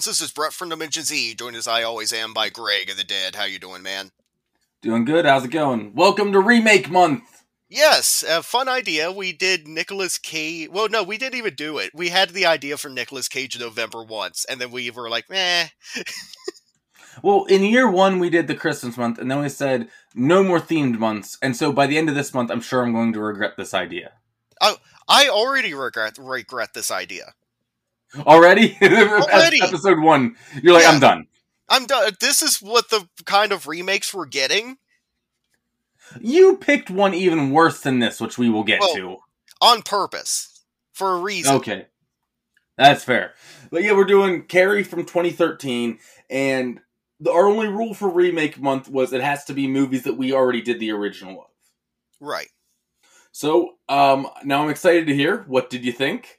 Clowns. This is Brett from Dimension Z, joined as I always am by Greg of the Dead. How you doing, man? Doing good. How's it going? Welcome to Remake Month. Yes, a fun idea. We did Nicolas Cage. Well, no, we didn't even do it. We had the idea for Nicolas Cage November once, and then we were like, eh. Well, in year one, we did the Christmas month, and then we said, no more themed months. And so by the end of this month, I'm sure I'm going to regret this idea. Oh, I already regret this idea. Already? Episode one. You're like, yeah, I'm done. This is what the kind of remakes we're getting. You picked one even worse than this, which we will get to. On purpose. For a reason. Okay. That's fair. But yeah, we're doing Carrie from 2013, and our only rule for Remake Month was it has to be movies that we already did the original of. Right. So, now I'm excited to hear. What did you think?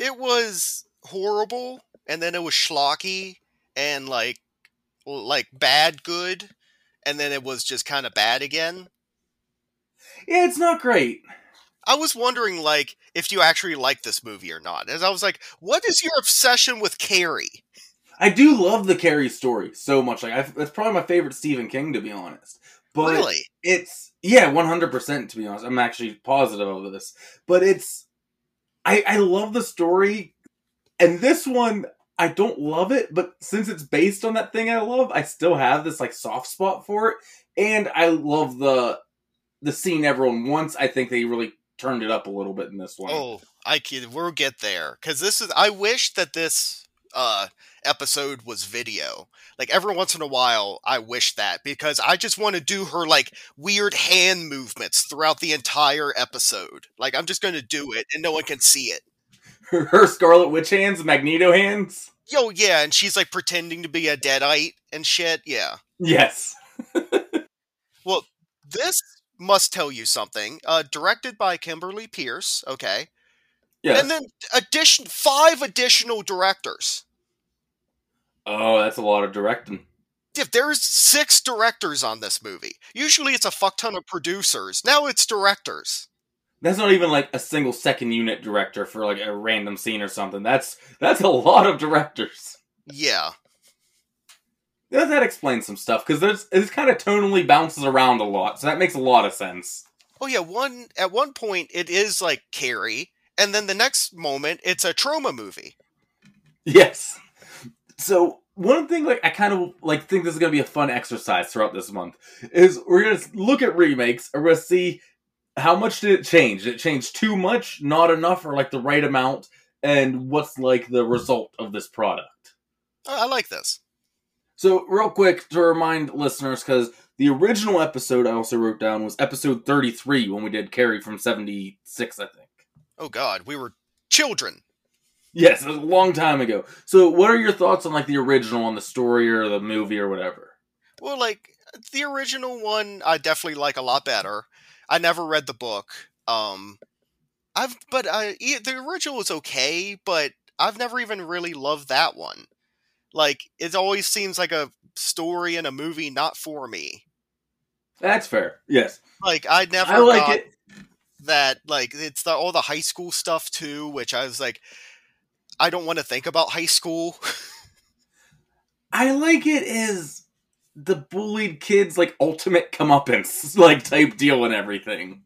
It was horrible, and then it was schlocky, and like bad good, and then it was just kind of bad again. Yeah, it's not great. I was wondering, like, if you actually like this movie or not. And I was like, what is your obsession with Carrie? I do love the Carrie story so much. Like, that's probably my favorite Stephen King, to be honest. But really? It's, yeah, 100%, to be honest. I'm actually positive over this. But it's, I love the story. And this one, I don't love it. But since it's based on that thing I love, I still have this, like, soft spot for it. And I love the scene everyone wants. I think they really turned it up a little bit in this one. Oh, I kid. We'll get there. Because this is, I wish that this episode was video. Like, every once in a while, I wish that, because I just want to do her, like, weird hand movements throughout the entire episode. Like, I'm just going to do it, and no one can see it. Her Scarlet Witch hands, Magneto hands? Yo, yeah, and she's, like, pretending to be a deadite and shit, yeah. Yes. Well, this must tell you something. Directed by Kimberly Peirce, okay. Yes. And then five additional directors. Oh, that's a lot of directing. If there's 6 directors on this movie. Usually it's a fuck ton of producers. Now it's directors. That's not even like a single second unit director for like a random scene or something. That's a lot of directors. Yeah. That explains some stuff, because it kind of tonally bounces around a lot, so that makes a lot of sense. Oh yeah, at one point it is like Carrie, and then the next moment it's a Troma movie. Yes. So one thing, like, I kind of like think this is going to be a fun exercise throughout this month, is we're going to look at remakes, and we're going to see how much did it change. Did it change too much, not enough, or like the right amount, and what's like the result of this product? I like this. So real quick to remind listeners, because the original episode I also wrote down was episode 33 when we did Carrie from 76, I think. Oh God, we were children. Yes, it was a long time ago. So what are your thoughts on, like, the original, on the story or the movie or whatever? Well, like, the original one I definitely like a lot better. I never read the book. The original was okay, but I've never even really loved that one. Like, it always seems like a story in a movie not for me. That's fair, yes. Like, it's all the high school stuff, too, which I was like, I don't want to think about high school. I like it as the bullied kids, like, ultimate comeuppance, like, type deal and everything.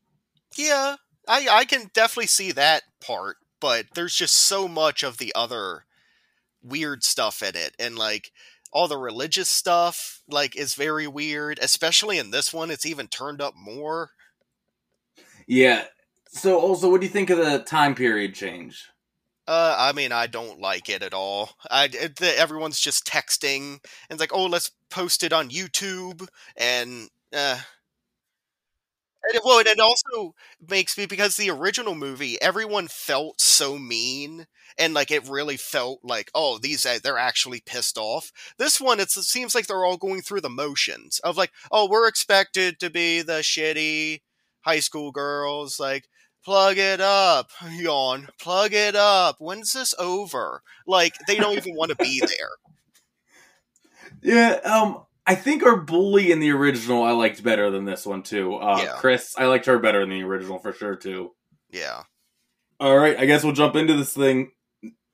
Yeah, I can definitely see that part, but there's just so much of the other weird stuff in it, and, like, all the religious stuff, like, is very weird, especially in this one. It's even turned up more. Yeah. So, also, what do you think of the time period change? I mean, I don't like it at all. Everyone's just texting, and it's like, oh, let's post it on YouTube, and it also makes me, because the original movie, everyone felt so mean, and, like, it really felt like, oh, they're actually pissed off. This one, it seems like they're all going through the motions of, like, oh, we're expected to be the shitty high school girls, like, plug it up, yawn, plug it up, when's this over? Like, they don't even want to be there. Yeah, I think our bully in the original I liked better than this one, too. Yeah. Chris, I liked her better than the original, for sure, too. Yeah. Alright, I guess we'll jump into this thing.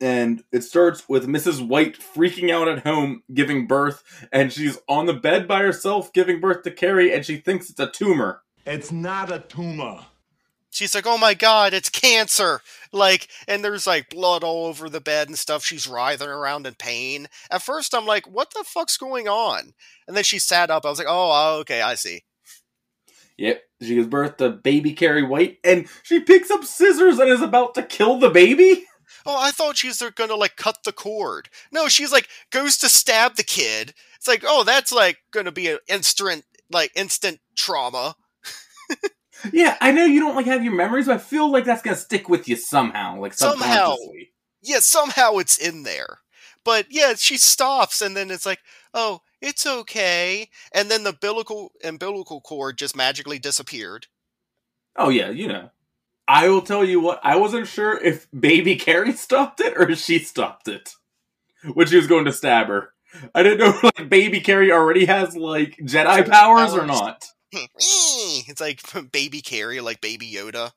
And it starts with Mrs. White freaking out at home, giving birth, and she's on the bed by herself giving birth to Carrie, and she thinks it's a tumor. It's not a tumor. She's like, oh my god, it's cancer! Like, and there's like blood all over the bed and stuff. She's writhing around in pain. At first I'm like, what the fuck's going on? And then she sat up. I was like, oh, okay, I see. Yep, she gives birth to baby Carrie White, and she picks up scissors and is about to kill the baby? Oh, I thought she was going to, like, cut the cord. No, she's, like, goes to stab the kid. It's like, oh, that's, like, going to be an instant trauma. Yeah, I know you don't, like, have your memories, but I feel like that's going to stick with you somehow. Like, subconsciously. Yeah, somehow it's in there. But, yeah, she stops, and then it's like, oh, it's okay. And then the umbilical cord just magically disappeared. Oh, yeah, you know. I will tell you what, I wasn't sure if baby Carrie stopped it or if she stopped it when she was going to stab her. I didn't know if, like, baby Carrie already has, like, Jedi powers or not. It's like baby Carrie, like baby Yoda.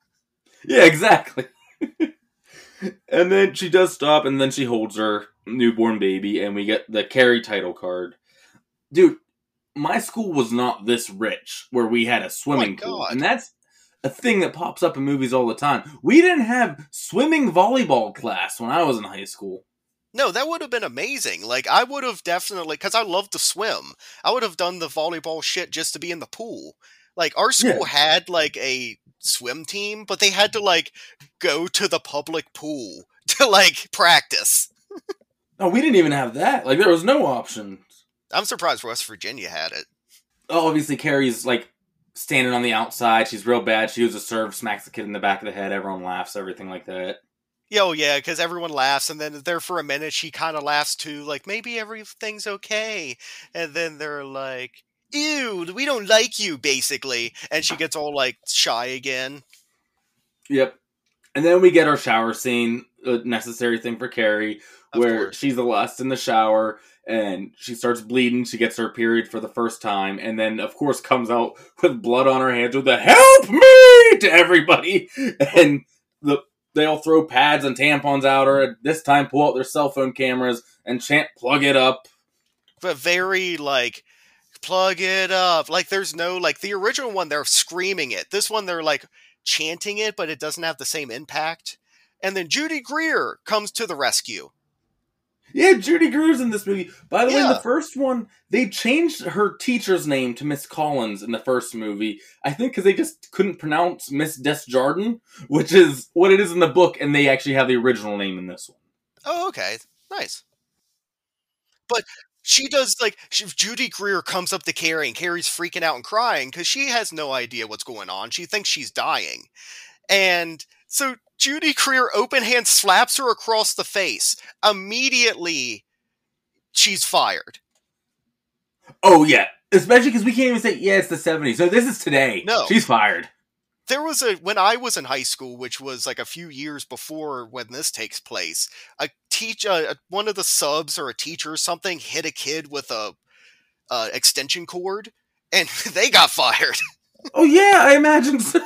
Yeah, exactly. And then she does stop, and then she holds her newborn baby, and we get the Carrie title card. Dude, my school was not this rich, where we had a swimming pool. And that's a thing that pops up in movies all the time. We didn't have swimming volleyball class when I was in high school. No, that would have been amazing. Like, I would have definitely, because I love to swim, I would have done the volleyball shit just to be in the pool. Like, our school had, like, a swim team, but they had to, like, go to the public pool to, like, practice. No, we didn't even have that. Like, there was no option. I'm surprised West Virginia had it. Oh, obviously, Carrie's, like, standing on the outside. She's real bad. She uses a serve, smacks the kid in the back of the head. Everyone laughs, everything like that. Oh, yeah, because everyone laughs, and then there for a minute she kind of laughs too, like, maybe everything's okay. And then they're like, ew, we don't like you, basically. And she gets all, like, shy again. Yep. And then we get our shower scene, a necessary thing for Carrie, where she's the last in the shower, and she starts bleeding, she gets her period for the first time, and then, of course, comes out with blood on her hands with the help me to everybody! And they all throw pads and tampons out her, and this time pull out their cell phone cameras and chant, plug it up. But very, like, plug it up. Like, there's no, like, the original one, they're screaming it. This one, they're, like, chanting it, but it doesn't have the same impact. And then Judy Greer comes to the rescue. Yeah, Judy Greer's in this movie. By the way, in the first one, they changed her teacher's name to Miss Collins in the first movie. I think because they just couldn't pronounce Miss Desjardins, which is what it is in the book, and they actually have the original name in this one. Oh, okay. Nice. But she does, like, Judy Greer comes up to Carrie, and Carrie's freaking out and crying because she has no idea what's going on. She thinks she's dying. And so Judy Greer open hand slaps her across the face. Immediately, she's fired. Oh, yeah. Especially because we can't even say, yeah, it's the 70s. No, this is today. No. She's fired. There was when I was in high school, which was like a few years before when this takes place, one of the subs or a teacher or something hit a kid with a extension cord, and they got fired. Oh, yeah, I imagine so.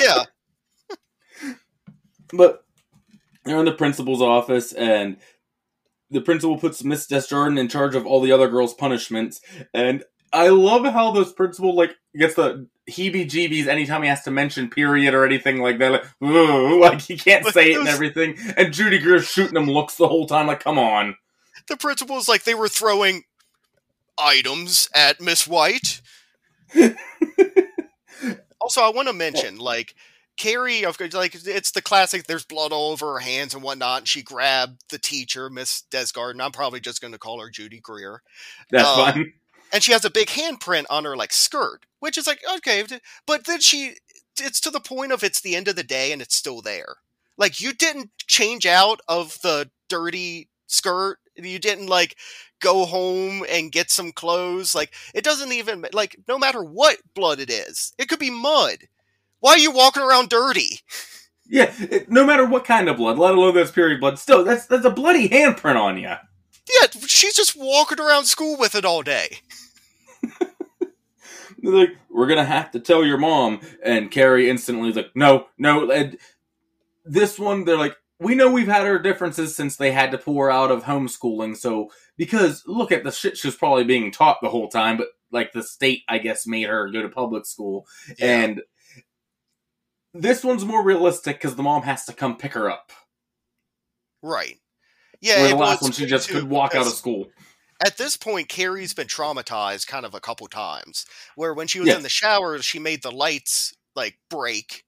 Yeah. But they're in the principal's office, and the principal puts Miss Desjardins in charge of all the other girls' punishments. And I love how this principal, like, gets the heebie-jeebies anytime he has to mention period or anything like that. Like, ooh, like he can't say it and everything. And Judy Greer shooting him looks the whole time. Like, come on. The principal's like, they were throwing items at Miss White. Also, I want to mention, like, Carrie, like, it's the classic, there's blood all over her hands and whatnot, and she grabbed the teacher, Miss Desjardins. I'm probably just going to call her Judy Greer. That's fine. And she has a big handprint on her, like, skirt, which is like, okay, but then it's to the point of it's the end of the day and it's still there. Like, you didn't change out of the dirty skirt. You didn't, like, go home and get some clothes. Like, it doesn't even, like, no matter what blood it is, it could be mud. Why are you walking around dirty? Yeah, no matter what kind of blood, let alone that's period blood, still, that's a bloody handprint on you. Yeah, she's just walking around school with it all day. They're like, we're going to have to tell your mom. And Carrie instantly is like, no, no. And this one, they're like, we know we've had our differences since they had to pour out of homeschooling, so, because look at the shit she was probably being taught the whole time, but, like, the state, I guess, made her go to public school, and this one's more realistic, because the mom has to come pick her up. Right. Yeah. Where the last one, she just could walk out of school. At this point, Carrie's been traumatized kind of a couple times, where when she was in the shower, she made the lights, like, break.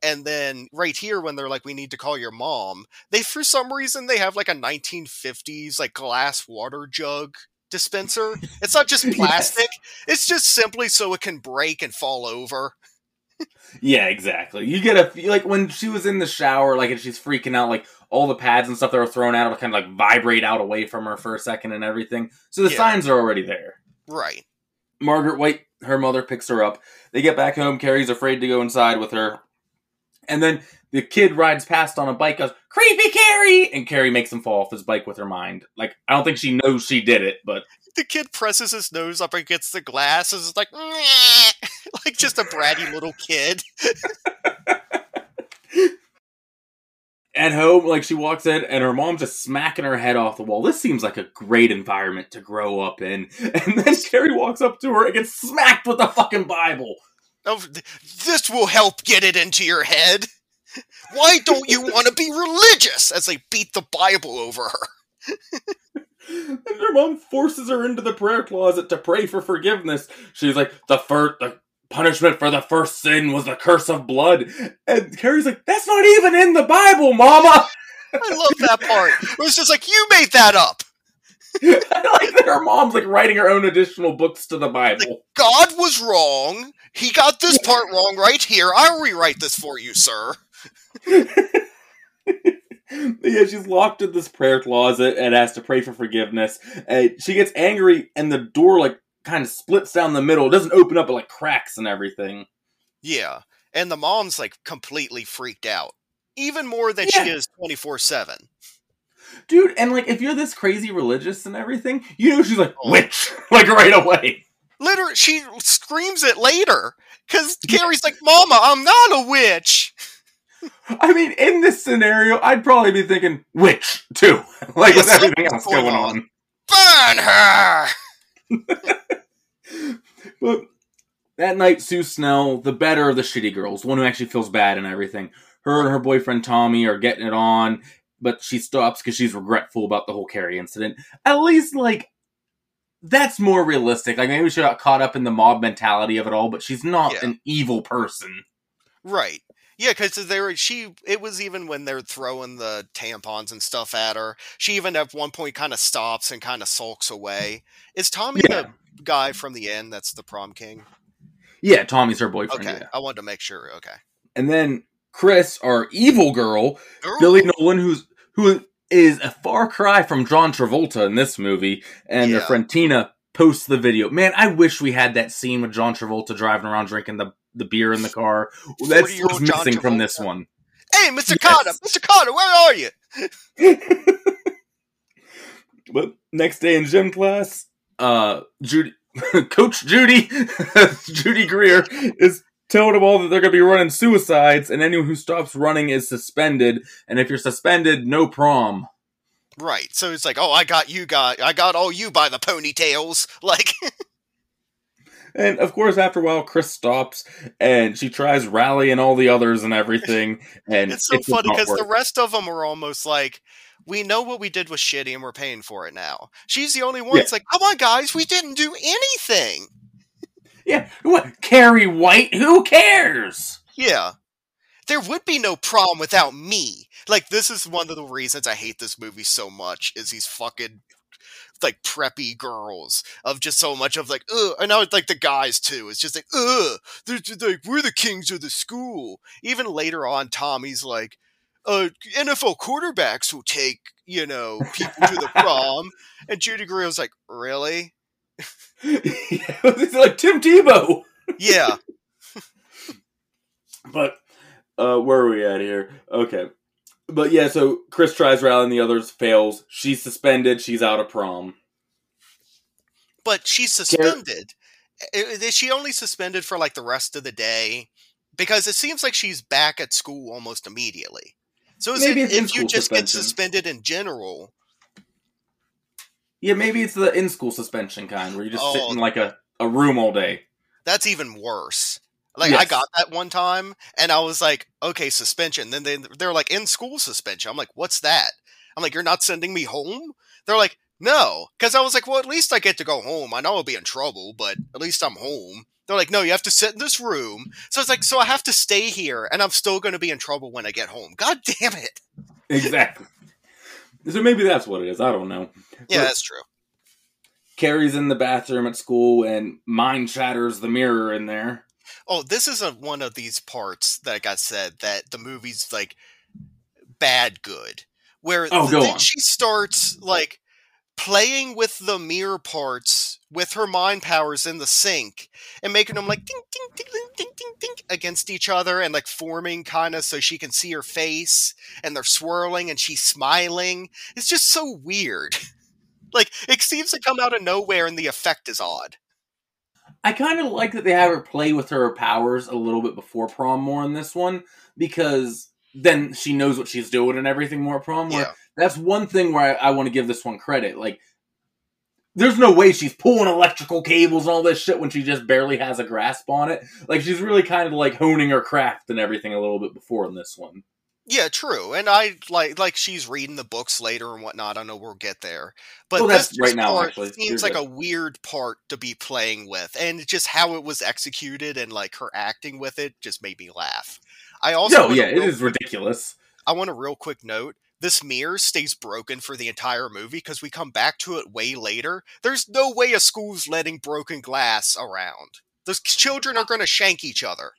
And then right here, when they're like, we need to call your mom, they, for some reason, they have like a 1950s, like, glass water jug dispenser. It's not just plastic. It's just simply so it can break and fall over. Yeah, exactly. You get a, like, when she was in the shower, like, and she's freaking out, like, all the pads and stuff that were thrown out will kind of, like, vibrate out away from her for a second and everything. So the signs are already there. Right. Margaret White, her mother, picks her up. They get back home. Carrie's afraid to go inside with her. And then the kid rides past on a bike, goes, "Creepy Carrie!" And Carrie makes him fall off his bike with her mind. Like, I don't think she knows she did it, but... The kid presses his nose up against the glass and is like, "Nyeh!" Like, just a bratty little kid. At home, like, she walks in, and her mom's just smacking her head off the wall. This seems like a great environment to grow up in. And then Carrie walks up to her and gets smacked with the fucking Bible. "Oh, this will help get it into your head. Why don't you want to be religious?" as they beat the Bible over her. And her mom forces her into the prayer closet to pray for forgiveness. She's like, the punishment for the first sin was the curse of blood. And Carrie's like, "That's not even in the Bible, Mama!" I love that part. It was just like, you made that up. I like that her mom's like writing her own additional books to the Bible. Like, God was wrong. He got this part wrong right here. I'll rewrite this for you, sir. Yeah, she's locked in this prayer closet and has to pray for forgiveness. She gets angry and the door like kind of splits down the middle. It doesn't open up, it like cracks and everything. Yeah, and the mom's like completely freaked out. Even more than she is 24/7. Dude, and like, if you're this crazy religious and everything, you know she's like, "Witch!" Like, right away. Literally, she screams it later, because Carrie's like, "Mama, I'm not a witch!" I mean, in this scenario, I'd probably be thinking, "Witch!" too. Like, with everything else going on. Burn her! But that night, Sue Snell, the better of the shitty girls, one who actually feels bad and everything, her and her boyfriend Tommy are getting it on, but she stops because she's regretful about the whole Carrie incident. At least, like, that's more realistic. Like, maybe she got caught up in the mob mentality of it all, but she's not an evil person. Right. Yeah, because it was even when they're throwing the tampons and stuff at her. She even at one point kind of stops and kind of sulks away. Is Tommy the guy from the end that's the prom king? Yeah, Tommy's her boyfriend. Okay, I wanted to make sure. Okay. And then Chris, our evil girl, Billy Nolan, who is a far cry from John Travolta in this movie, and their friend Tina posts the video. Man, I wish we had that scene with John Travolta driving aund drinking the beer in the car. That's what's missing from this one. "Hey, Mr. Carter! Mr. Carter, where are you?" But next day in gym class, Coach Judy, Judy Greer, is telling them all that they're going to be running suicides, and anyone who stops running is suspended. And if you're suspended, no prom. Right. So it's like, "Oh, I got you guys. I got all you by the ponytails." Like, and of course, after a while, Chris stops, and she tries rallying all the others and everything. And it's so funny because the rest of them are almost like, "We know what we did was shitty, and we're paying for it now." She's the only one that's like, "Come on, guys, we didn't do anything." Yeah, what? Carrie White? Who cares? Yeah. There would be no prom without me. Like, this is one of the reasons I hate this movie so much, is these fucking, like, preppy girls of just so much of, like, ugh. And now, like, the guys, too. It's just like, ugh. They're like, we're the kings of the school. Even later on, Tommy's like, NFL quarterbacks will take, you know, people to the prom. And Judy Greer was like, really? It's like Tim Tebow. Yeah. But where are we at here? Okay. But yeah, so Chris tries rallying the others, fails. She's suspended. She's out of prom. But she's suspended. Is she only suspended for like the rest of the day? Because it seems like she's back at school almost immediately. So is it if you just get suspended in general? Yeah, maybe it's the in-school suspension kind, where you just sit in, like, a room all day. That's even worse. Like, yes. I got that one time, and I was like, okay, suspension. Then they're like, in-school suspension. I'm like, what's that? I'm like, you're not sending me home? They're like, no. Because I was like, well, at least I get to go home. I know I'll be in trouble, but at least I'm home. They're like, no, you have to sit in this room. So it's like, so I have to stay here, and I'm still going to be in trouble when I get home. God damn it. Exactly. So maybe that's what it is. I don't know. Yeah, but that's true. Carrie's in the bathroom at school and mind shatters the mirror in there. Oh, this is one of these parts that got said that the movie's like bad good. Where then she starts like playing with the mirror parts with her mind powers in the sink and making them like ding, ding, ding, ding, ding, ding, ding against each other and like forming kind of so she can see her face and they're swirling and she's smiling. It's just so weird. Like it seems to come out of nowhere and the effect is odd. I kind of like that they have her play with her powers a little bit before prom more in this one because then she knows what she's doing and everything more at prom. Yeah. That's one thing where I want to give this one credit. Like, there's no way she's pulling electrical cables and all this shit when she just barely has a grasp on it. Like, she's really kind of, like, honing her craft and everything a little bit before in this one. Yeah, true. And I, like she's reading the books later and whatnot. I know we'll get there. But this right now, part actually seems like a weird part to be playing with. And just how it was executed and, like, her acting with it just made me laugh. I also... No, yeah, it is ridiculous. I want a real quick note. This mirror stays broken for the entire movie because we come back to it way later. There's no way a school's letting broken glass around. Those children are going to shank each other.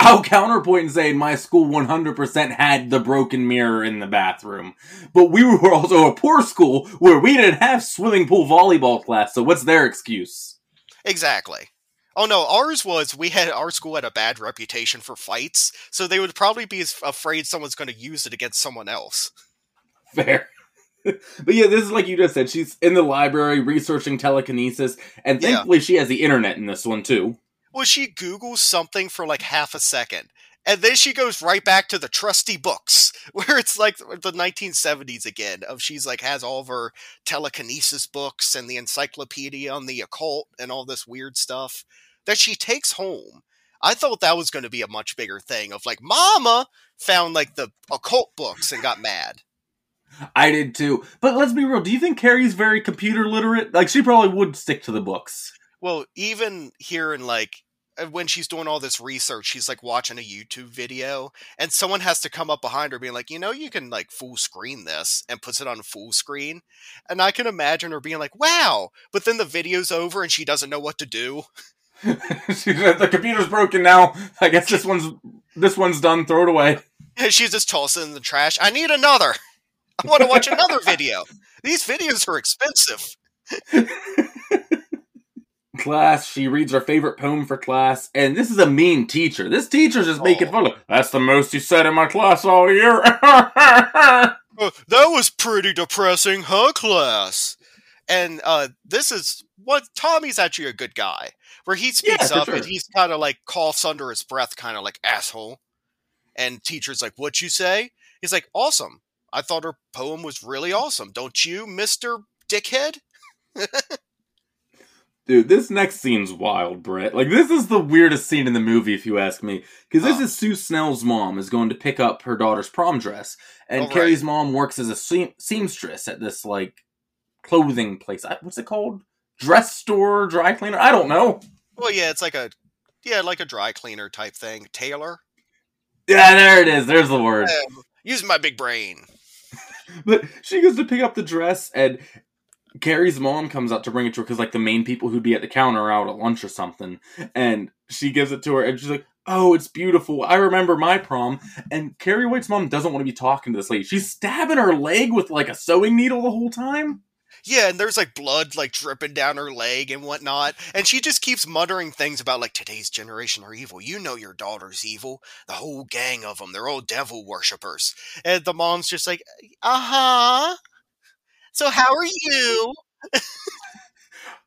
I'll counterpoint and say my school 100% had the broken mirror in the bathroom. But we were also a poor school where we didn't have swimming pool volleyball class, so what's their excuse? Exactly. Oh no, ours was, our school had a bad reputation for fights, so they would probably be afraid someone's going to use it against someone else. Fair. But yeah, this is like you just said, she's in the library researching telekinesis, and thankfully she has the internet in this one too. Well, she Googles something for like half a second, and then she goes right back to the trusty books, where it's like the 1970s again, of she's like has all of her telekinesis books and the encyclopedia on the occult and all this weird stuff that she takes home. I thought that was going to be a much bigger thing of like, Mama found like the occult books and got mad. I did too. But let's be real. Do you think Carrie's very computer literate? Like she probably would stick to the books. Well, even here in like, when she's doing all this research, she's like watching a YouTube video and someone has to come up behind her being like, you know, you can like full screen this and puts it on full screen. And I can imagine her being like, wow. But then the video's over and she doesn't know what to do. The computer's broken now. I guess this one's done. Throw it away. And she's just tossing in the trash. I need another. I want to watch another video. These videos are expensive. Class, she reads her favorite poem for class, and this is a mean teacher. This teacher's just making fun of, that's the most you said in my class all year. That was pretty depressing, huh, class? And this is what Tommy's actually a good guy, where he speaks up and he's kind of like coughs under his breath, kind of like asshole. And teacher's like, what you say? He's like, awesome. I thought her poem was really awesome. Don't you, Mr. Dickhead? Dude, this next scene's wild, Brett. Like, this is the weirdest scene in the movie, if you ask me. Because this is Sue Snell's mom is going to pick up her daughter's prom dress. And Carrie's mom works as a seamstress at this, like, clothing place. What's it called? Dress store, dry cleaner? I don't know. Well, yeah, it's like a dry cleaner type thing. Tailor? Yeah, there it is. There's the word. Use my big brain. But she goes to pick up the dress, and Carrie's mom comes out to bring it to her because, like, the main people who'd be at the counter are out at lunch or something. And she gives it to her, and she's like, oh, it's beautiful. I remember my prom. And Carrie White's mom doesn't want to be talking to this lady. She's stabbing her leg with, like, a sewing needle the whole time. Yeah, and there's, like, blood, like, dripping down her leg and whatnot. And she just keeps muttering things about, like, today's generation are evil. You know your daughter's evil. The whole gang of them. They're all devil worshippers. And the mom's just like, uh-huh. So how are you?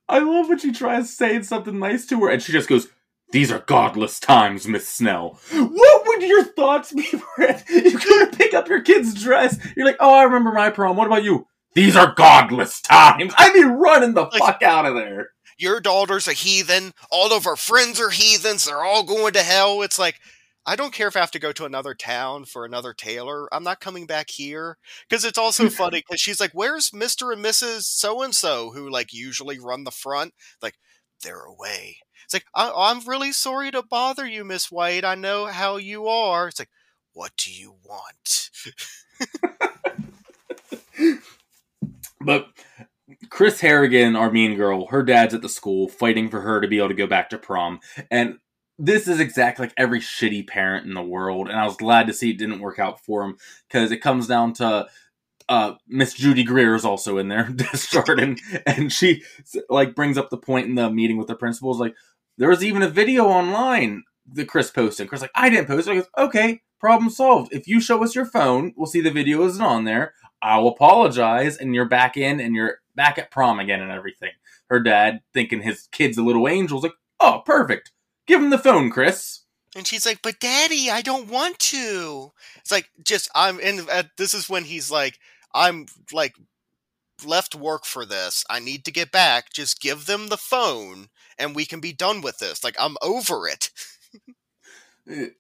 I love when she tries saying something nice to her, and she just goes, these are godless times, Miss Snell. What would What are your thoughts before you go to pick up your kid's dress? You're like, oh, I remember my prom. What about you? These are godless times. I'd be running the fuck out of there. Your daughter's a heathen. All of our friends are heathens. They're all going to hell. It's like, I don't care if I have to go to another town for another tailor. I'm not coming back here. Because it's also funny because she's like, where's Mr. and Mrs. So-and-so who like usually run the front? Like, they're away. It's like, I'm really sorry to bother you, Miss White. I know how you are. It's like, what do you want? But Chris Harrigan, our mean girl, her dad's at the school fighting for her to be able to go back to prom. And this is exactly like every shitty parent in the world. And I was glad to see it didn't work out for him because it comes down to Miss Judy Greer is also in there, Desjardins, and she like brings up the point in the meeting with the principals. Like, there was even a video online that Chris posted. Chris like, I didn't post it. I goes, okay, problem solved. If you show us your phone, we'll see the video isn't on there. I'll apologize, and you're back in, and you're back at prom again and everything. Her dad, thinking his kid's a little angel's like, oh, perfect. Give him the phone, Chris. And she's like, but Daddy, I don't want to. It's like, just, I'm in, this is when he's like, I'm like, left work for this. I need to get back. Just give them the phone, and we can be done with this. Like, I'm over it.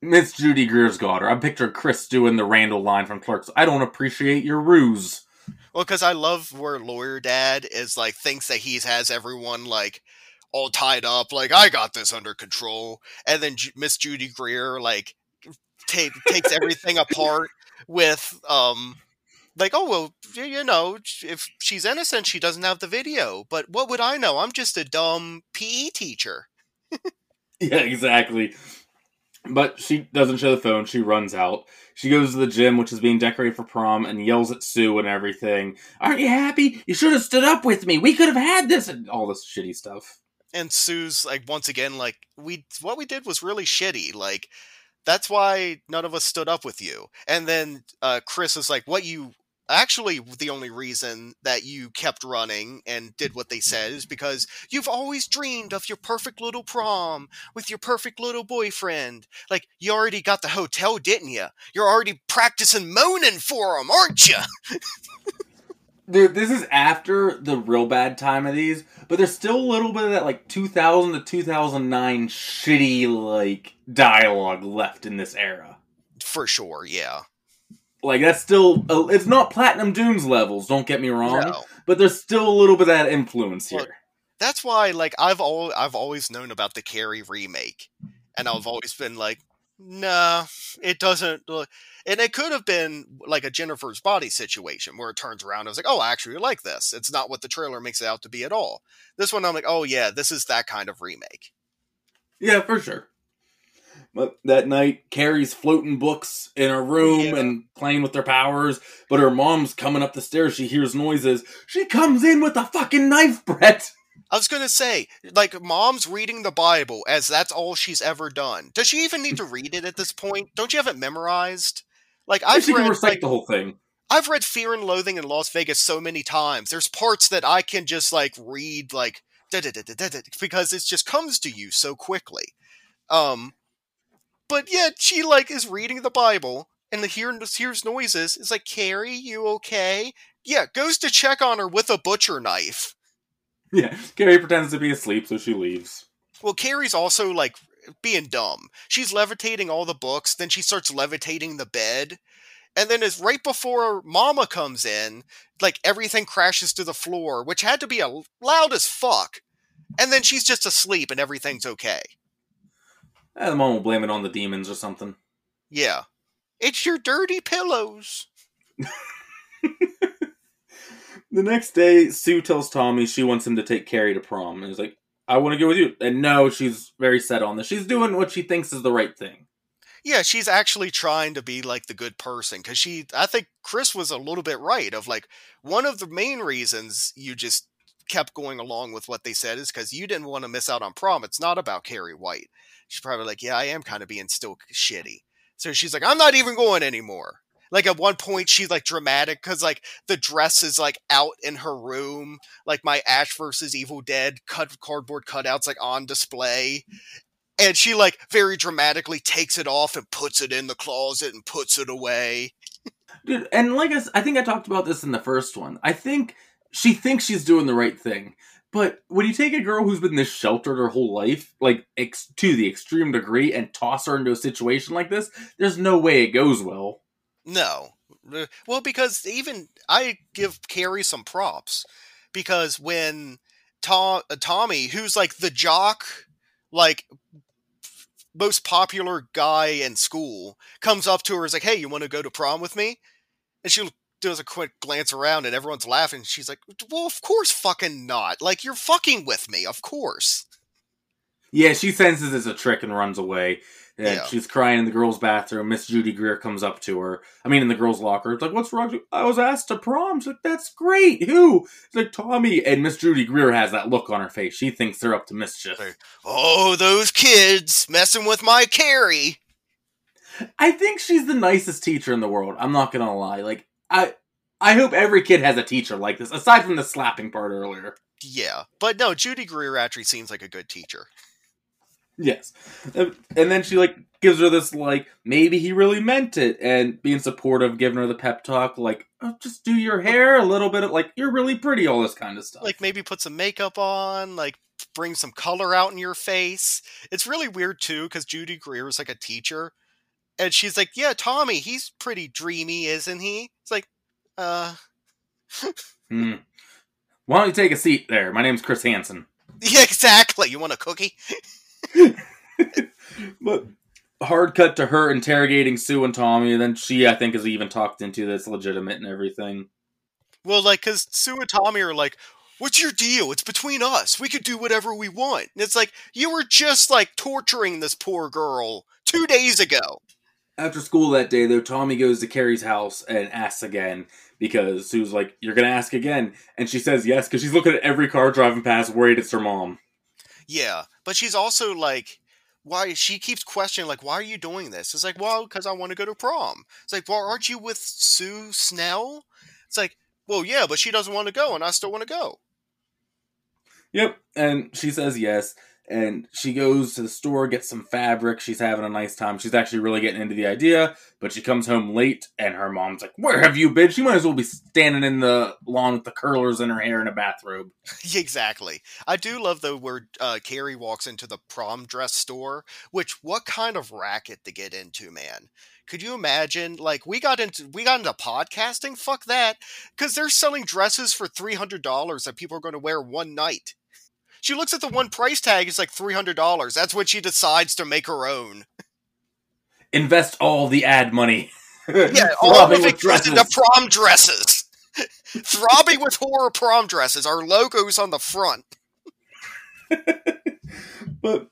Miss Judy Greer's daughter. I picture Chris doing the Randall line from Clerks. I don't appreciate your ruse. Well, because I love where Lawyer Dad is like, thinks that he has everyone like all tied up. Like, I got this under control. And then Miss Judy Greer like takes everything apart with like, oh, well, you know, if she's innocent, she doesn't have the video. But what would I know? I'm just a dumb PE teacher. Yeah, exactly. But she doesn't show the phone. She runs out. She goes to the gym, which is being decorated for prom, and yells at Sue and everything. Aren't you happy? You should have stood up with me. We could have had this and all this shitty stuff. And Sue's like, once again, like, what we did was really shitty. Like, that's why none of us stood up with you. And then Chris is like, actually, the only reason that you kept running and did what they said is because you've always dreamed of your perfect little prom with your perfect little boyfriend. Like, you already got the hotel, didn't you? You're already practicing moaning for him, aren't you? Dude, this is after the real bad time of these, but there's still a little bit of that, like, 2000 to 2009 shitty, like, dialogue left in this era. For sure, yeah. Like, that's still, it's not Platinum Dunes levels, don't get me wrong, no. But there's still a little bit of that influence here. Look, that's why, like, I've always known about the Carrie remake, and I've always been like, nah, it doesn't look, and it could have been, like, a Jennifer's Body situation, where it turns around and it's like, oh, I actually like this. It's not what the trailer makes it out to be at all. This one, I'm like, oh, yeah, this is that kind of remake. Yeah, for sure. But that night, Carrie's floating books in her room and playing with their powers. But her mom's coming up the stairs. She hears noises. She comes in with a fucking knife, Brett. I was going to say, like, mom's reading the Bible as that's all she's ever done. Does she even need to read it at this point? Don't you have it memorized? Like, she can recite the whole thing. I've read Fear and Loathing in Las Vegas so many times. There's parts that I can just, like, read, like, because it just comes to you so quickly. But yeah, she, like, is reading the Bible, and hears noises. It's like, Carrie, you okay? Yeah, goes to check on her with a butcher knife. Yeah, Carrie pretends to be asleep, so she leaves. Well, Carrie's also, like, being dumb. She's levitating all the books, then she starts levitating the bed. And then it's right before Mama comes in, like, everything crashes to the floor, which had to be loud as fuck. And then she's just asleep, and everything's okay. The mom will blame it on the demons or something. Yeah. It's your dirty pillows. The next day, Sue tells Tommy she wants him to take Carrie to prom. And he's like, I want to go with you. And no, she's very set on this. She's doing what she thinks is the right thing. Yeah, she's actually trying to be, like, the good person. Because I think Chris was a little bit right of, like, one of the main reasons you just kept going along with what they said is because you didn't want to miss out on prom. It's not about Carrie White. She's probably like, yeah, I am kind of being still shitty. So she's like, I'm not even going anymore. Like, at one point, she's, like, dramatic because, like, the dress is, like, out in her room. Like, my Ash versus Evil Dead cardboard cutouts, like, on display. And she, like, very dramatically takes it off and puts it in the closet and puts it away. Dude, and like I think I talked about this in the first one. I think she thinks she's doing the right thing. But when you take a girl who's been this sheltered her whole life, like, to the extreme degree, and toss her into a situation like this, there's no way it goes well. No. Well, because even... I give Carrie some props. Because when Tommy, who's, like, the jock... like, most popular guy in school, comes up to her and is like, hey, you want to go to prom with me? And she does a quick glance around and everyone's laughing. She's like, well, of course fucking not. Like, you're fucking with me, of course. Yeah, she senses it's a trick and runs away. And yeah. She's crying in the girls' bathroom. Miss Judy Greer comes up to her. I mean, in the girls' locker. It's like, what's wrong? I was asked to prom. She's like, that's great. Who? It's like, Tommy. And Miss Judy Greer has that look on her face. She thinks they're up to mischief. Like, oh, those kids messing with my Carrie. I think she's the nicest teacher in the world. I'm not going to lie. Like, I hope every kid has a teacher like this, aside from the slapping part earlier. Yeah. But no, Judy Greer actually seems like a good teacher. Yes. And then she, like, gives her this, like, maybe he really meant it, and being supportive, giving her the pep talk, like, oh, just do your hair a little bit, of, like, you're really pretty, all this kind of stuff. Like, maybe put some makeup on, like, bring some color out in your face. It's really weird, too, because Judy Greer is, like, a teacher, and she's like, yeah, Tommy, he's pretty dreamy, isn't he? It's like, Why don't you take a seat there? My name's Chris Hansen. Yeah, exactly. You want a cookie? But hard cut to her interrogating Sue and Tommy, and then she, I think, is even talked into that's legitimate and everything. Well, like, because Sue and Tommy are like, what's your deal? It's between us. We could do whatever we want. And it's like, you were just, like, torturing this poor girl 2 days ago. After school that day, though, Tommy goes to Carrie's house and asks again, because Sue's like, you're going to ask again. And she says yes, because she's looking at every car driving past, worried it's her mom. Yeah, but she's also like, why? She keeps questioning, like, why are you doing this? It's like, well, because I want to go to prom. It's like, well, aren't you with Sue Snell? It's like, well, yeah, but she doesn't want to go, and I still want to go. Yep, and she says yes, and she goes to the store, gets some fabric. She's having a nice time. She's actually really getting into the idea, but she comes home late, and her mom's like, where have you been? She might as well be standing in the lawn with the curlers in her hair in a bathrobe. Exactly. I do love, though, where Carrie walks into the prom dress store, which, what kind of racket to get into, man? Could you imagine? Like, we got into podcasting? Fuck that. Because they're selling dresses for $300 that people are going to wear one night. She looks at the one price tag, it's like $300. That's when she decides to make her own. Invest all the ad money. Yeah, all of it goes into prom dresses. Throbbing with horror prom dresses. Our logo's on the front. But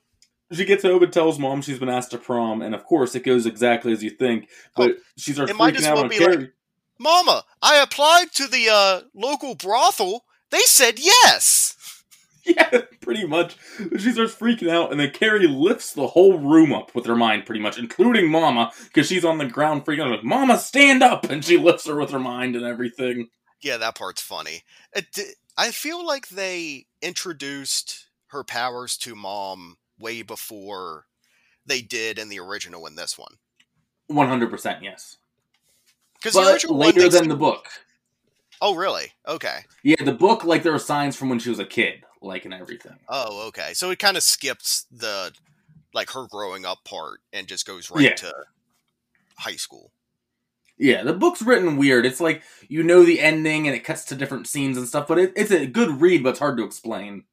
she gets home and tells mom she's been asked to prom, and of course it goes exactly as you think. But she starts freaking out on Carrie. Like, Mama, I applied to the local brothel. They said yes. Yeah, pretty much. She starts freaking out, and then Carrie lifts the whole room up with her mind, pretty much, including Mama, because she's on the ground freaking out, like, Mama, stand up! And she lifts her with her mind and everything. Yeah, that part's funny. I feel like they introduced her powers to Mom way before they did in the original in this one. 100%, yes. Because later than the book. Oh, really? Okay. Yeah, the book, like, there are signs from when she was a kid. Like, and everything. Oh, okay. So it kind of skips the, like, her growing up part and just goes right to high school. Yeah, the book's written weird. It's like, you know the ending and it cuts to different scenes and stuff, but it's a good read, but it's hard to explain.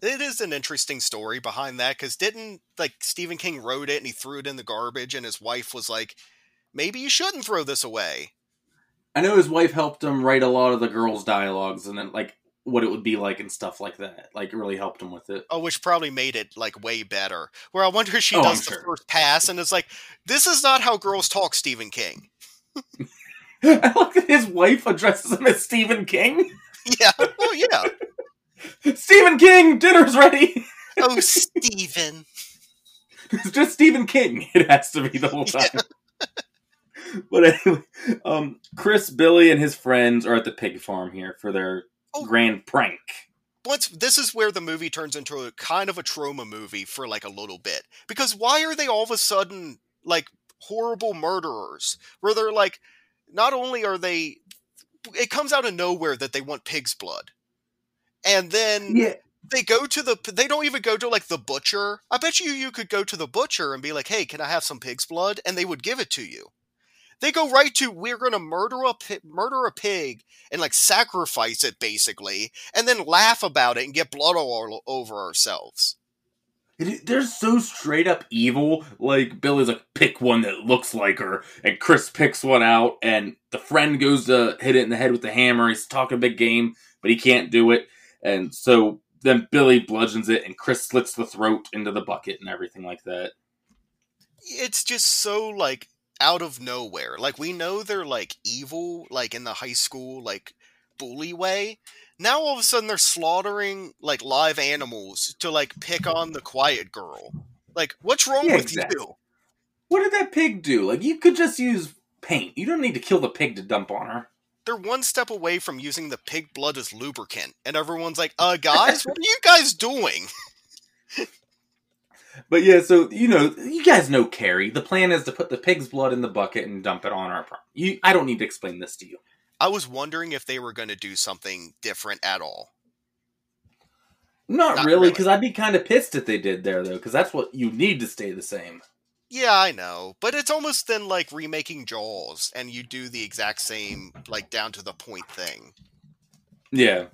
It is an interesting story behind that, because Stephen King wrote it and he threw it in the garbage and his wife was like, maybe you shouldn't throw this away. I know his wife helped him write a lot of the girls' dialogues and then, like, what it would be like and stuff like that. Like, it really helped him with it. Oh, which probably made it, like, way better. Where I wonder if she does the first pass and is like, this is not how girls talk, Stephen King. I like that his wife addresses him as Stephen King. Yeah. Oh, yeah. Stephen King, dinner's ready. Oh, Stephen. It's just Stephen King. It has to be the whole time. Yeah. But anyway, Chris, Billy, and his friends are at the pig farm here for their grand prank. this is where the movie turns into a kind of a trauma movie for like a little bit. Because why are they all of a sudden like horrible murderers? Where they're like, not only are they, it comes out of nowhere that they want pig's blood. And then they go to they don't even go to like the butcher. I bet you could go to the butcher and be like, hey, can I have some pig's blood? And they would give it to you. They go right to, we're going to murder a pig and like sacrifice it basically, and then laugh about it and get blood all over ourselves. They're so straight up evil. Like Billy's like, pick one that looks like her, and Chris picks one out, and the friend goes to hit it in the head with the hammer. He's talking big game, but he can't do it. And so then Billy bludgeons it, and Chris slits the throat into the bucket and everything like that. It's just so like out of nowhere. Like, we know they're like evil, like in the high school, like bully way. Now all of a sudden they're slaughtering like live animals to like pick on the quiet girl. Like, what's wrong with you? What did that pig do? Like, you could just use paint. You don't need to kill the pig to dump on her. They're one step away from using the pig blood as lubricant, and everyone's like, guys, what are you guys doing? But yeah, so, you guys know Carrie. The plan is to put the pig's blood in the bucket and dump it on our prom. I don't need to explain this to you. I was wondering if they were going to do something different at all. Not really, because I'd be kind of pissed if they did there, though, because that's what you need to stay the same. Yeah, I know. But it's almost then like remaking Jaws, and you do the exact same, like, down-to-the-point thing. Yeah.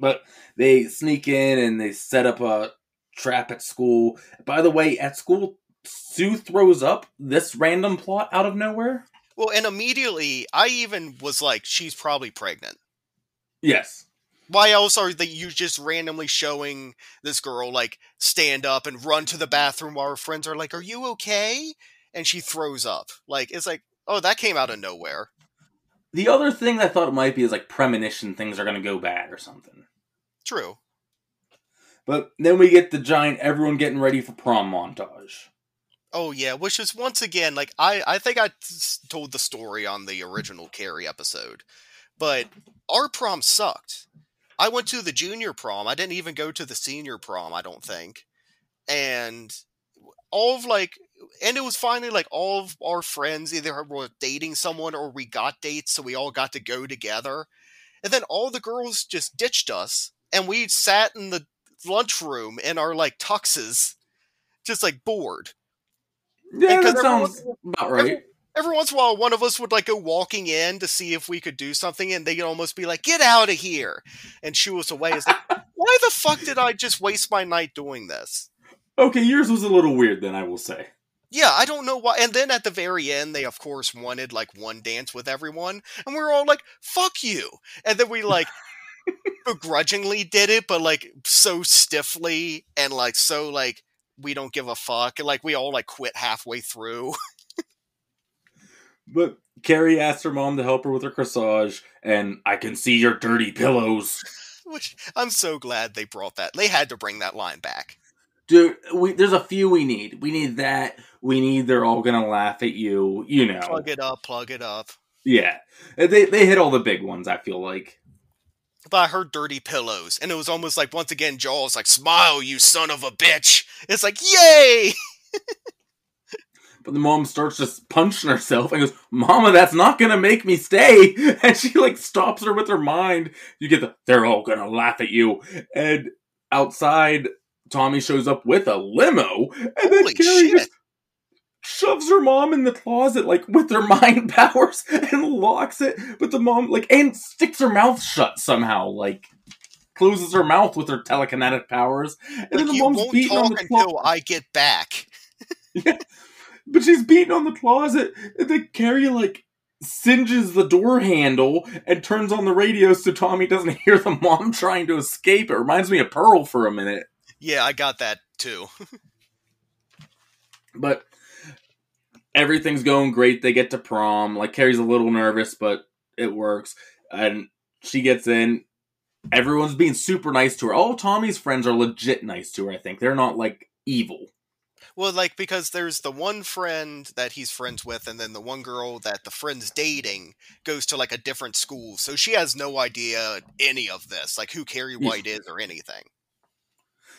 But they sneak in, and they set up a trap at school. By the way, at school, Sue throws up this random plot out of nowhere. Well, and immediately, I even was like, she's probably pregnant. Yes. Why else are you just randomly showing this girl, like, stand up and run to the bathroom while her friends are like, are you okay? And she throws up. Like, it's like, oh, that came out of nowhere. The other thing I thought it might be is, like, premonition things are going to go bad or something. True. But then we get the giant everyone getting ready for prom montage. Oh, yeah, which is, once again, like, I think I told the story on the original Carrie episode, but our prom sucked. I went to the junior prom. I didn't even go to the senior prom, I don't think. And it was finally, like, all of our friends either were dating someone or we got dates, so we all got to go together. And then all the girls just ditched us, and we sat in the lunchroom in our like tuxes, just like bored. Yeah, that sounds about right. Every once in a while, one of us would like go walking in to see if we could do something, and they'd almost be like, "Get out of here!" and shoo us away. It's like, why the fuck did I just waste my night doing this? Okay, yours was a little weird, then I will say. Yeah, I don't know why. And then at the very end, they of course wanted like one dance with everyone, and we were all like, "Fuck you!" And then we like. Begrudgingly did it, but like so stiffly and like so like we don't give a fuck, and like we all like quit halfway through. But Carrie asked her mom to help her with her corsage, and I can see your dirty pillows. Which I'm so glad they brought that. They had to bring that line back. Dude, there's a few we need. We need that. We need they're all gonna laugh at you. You know, plug it up. Yeah, they hit all the big ones. I feel like. By her dirty pillows, and it was almost like once again Jaws like, smile you son of a bitch. It's like, yay. But the mom starts just punching herself and goes, mama, that's not gonna make me stay. And she like stops her with her mind. You get they're all gonna laugh at you. And outside Tommy shows up with a limo, and then Carrie just shoves her mom in the closet, like, with her mind powers, and locks it, but the mom, like, and sticks her mouth shut somehow, like, closes her mouth with her telekinetic powers, and like then the mom's beating on the closet. I get back. Yeah. But she's beating on the closet, and then Carrie, like, singes the door handle and turns on the radio so Tommy doesn't hear the mom trying to escape. It reminds me of Pearl for a minute. Yeah, I got that, too. But everything's going great. They get to prom. Like, Carrie's a little nervous, but it works. And she gets in. Everyone's being super nice to her. All Tommy's friends are legit nice to her, I think. They're not, like, evil. Well, like, because there's the one friend that he's friends with, and then the one girl that the friend's dating goes to, like, a different school. So she has no idea any of this, like, who Carrie White is or anything.